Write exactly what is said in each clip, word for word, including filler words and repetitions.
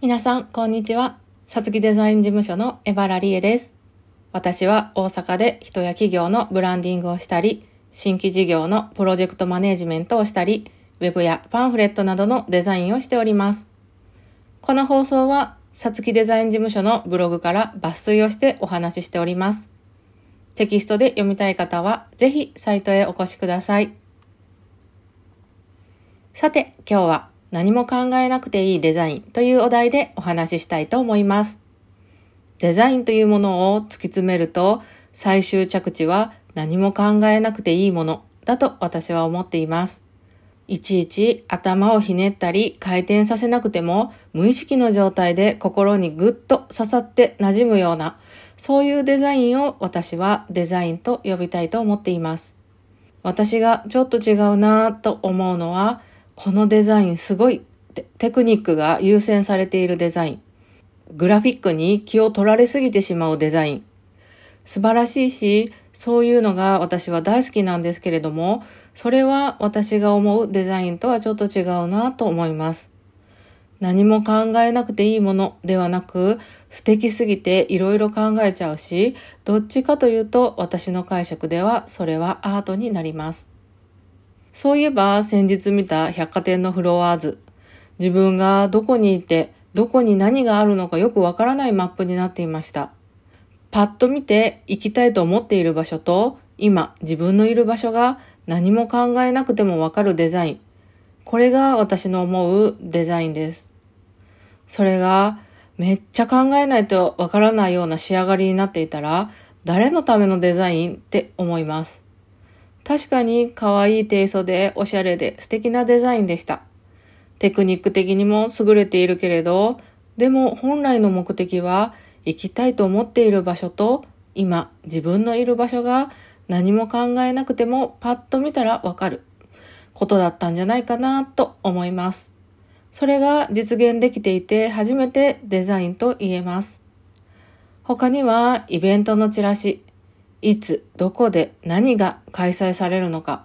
皆さんこんにちは。さつきデザイン事務所の江原理恵です。私は大阪で人や企業のブランディングをしたり、新規事業のプロジェクトマネジメントをしたり、ウェブやパンフレットなどのデザインをしております。この放送はさつきデザイン事務所のブログから抜粋をしてお話ししております。テキストで読みたい方はぜひサイトへお越しください。さて、今日は何も考えなくていいデザインというお題でお話ししたいと思います。デザインというものを突き詰めると、最終着地は何も考えなくていいものだと私は思っています。いちいち頭をひねったり回転させなくても、無意識の状態で心にぐっと刺さって馴染むような、そういうデザインを私はデザインと呼びたいと思っています。私がちょっと違うなぁと思うのは、このデザインすごいってテクニックが優先されているデザイン。グラフィックに気を取られすぎてしまうデザイン。素晴らしいし、そういうのが私は大好きなんですけれども、それは私が思うデザインとはちょっと違うなと思います。何も考えなくていいものではなく、素敵すぎていろいろ考えちゃうし、どっちかというと私の解釈ではそれはアートになります。そういえば先日見た百貨店のフロアーズ、自分がどこにいてどこに何があるのかよくわからないマップになっていました。パッと見て行きたいと思っている場所と、今自分のいる場所が何も考えなくてもわかるデザイン。これが私の思うデザインです。それがめっちゃ考えないとわからないような仕上がりになっていたら、誰のためのデザインって思います。確かに可愛いテイストでおしゃれで素敵なデザインでした。テクニック的にも優れているけれど、でも本来の目的は行きたいと思っている場所と今自分のいる場所が何も考えなくてもパッと見たらわかることだったんじゃないかなと思います。それが実現できていて初めてデザインと言えます。他にはイベントのチラシ、いつ、どこで、何が開催されるのか、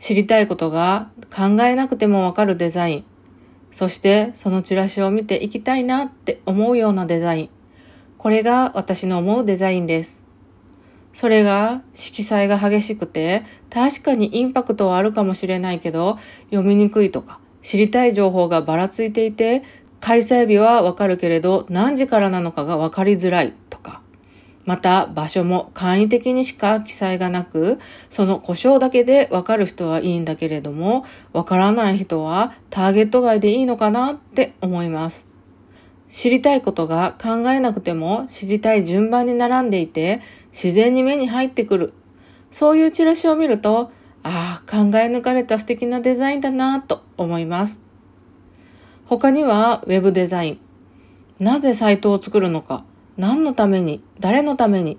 知りたいことが考えなくてもわかるデザイン、そしてそのチラシを見ていきたいなって思うようなデザイン、これが私の思うデザインです。それが色彩が激しくて、確かにインパクトはあるかもしれないけど、読みにくいとか、知りたい情報がばらついていて、開催日はわかるけれど、何時からなのかがわかりづらいとか、また場所も簡易的にしか記載がなく、その故障だけでわかる人はいいんだけれども、わからない人はターゲット外でいいのかなって思います。知りたいことが考えなくても知りたい順番に並んでいて、自然に目に入ってくる。そういうチラシを見ると、ああ、考え抜かれた素敵なデザインだなと思います。他にはウェブデザイン。なぜサイトを作るのか。何のために、誰のために、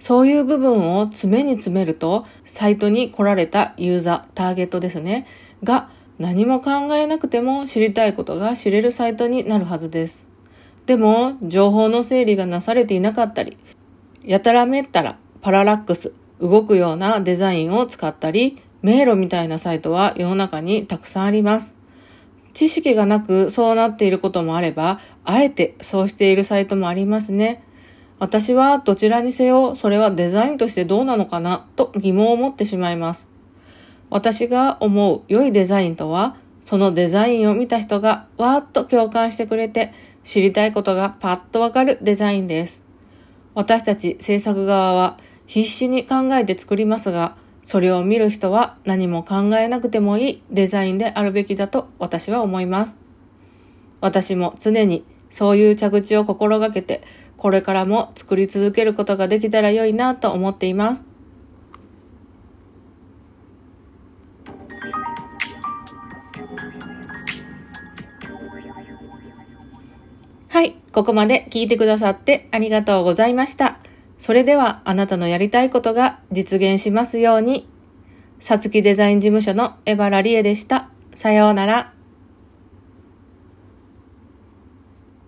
そういう部分を詰めに詰めると、サイトに来られたユーザー、ターゲットですね、が何も考えなくても知りたいことが知れるサイトになるはずです。でも、情報の整理がなされていなかったり、やたらめったらパララックス、動くようなデザインを使ったり、迷路みたいなサイトは世の中にたくさんあります。知識がなくそうなっていることもあれば、あえてそうしているサイトもありますね。私はどちらにせよ、それはデザインとしてどうなのかなと疑問を持ってしまいます。私が思う良いデザインとは、そのデザインを見た人がわーっと共感してくれて、知りたいことがパッとわかるデザインです。私たち制作側は必死に考えて作りますが、それを見る人は何も考えなくてもいいデザインであるべきだと私は思います。私も常にそういう着地を心がけて、これからも作り続けることができたら良いなと思っています。はい、ここまで聞いてくださってありがとうございました。それではあなたのやりたいことが実現しますように。さつきデザイン事務所の江原理恵でした。さようなら。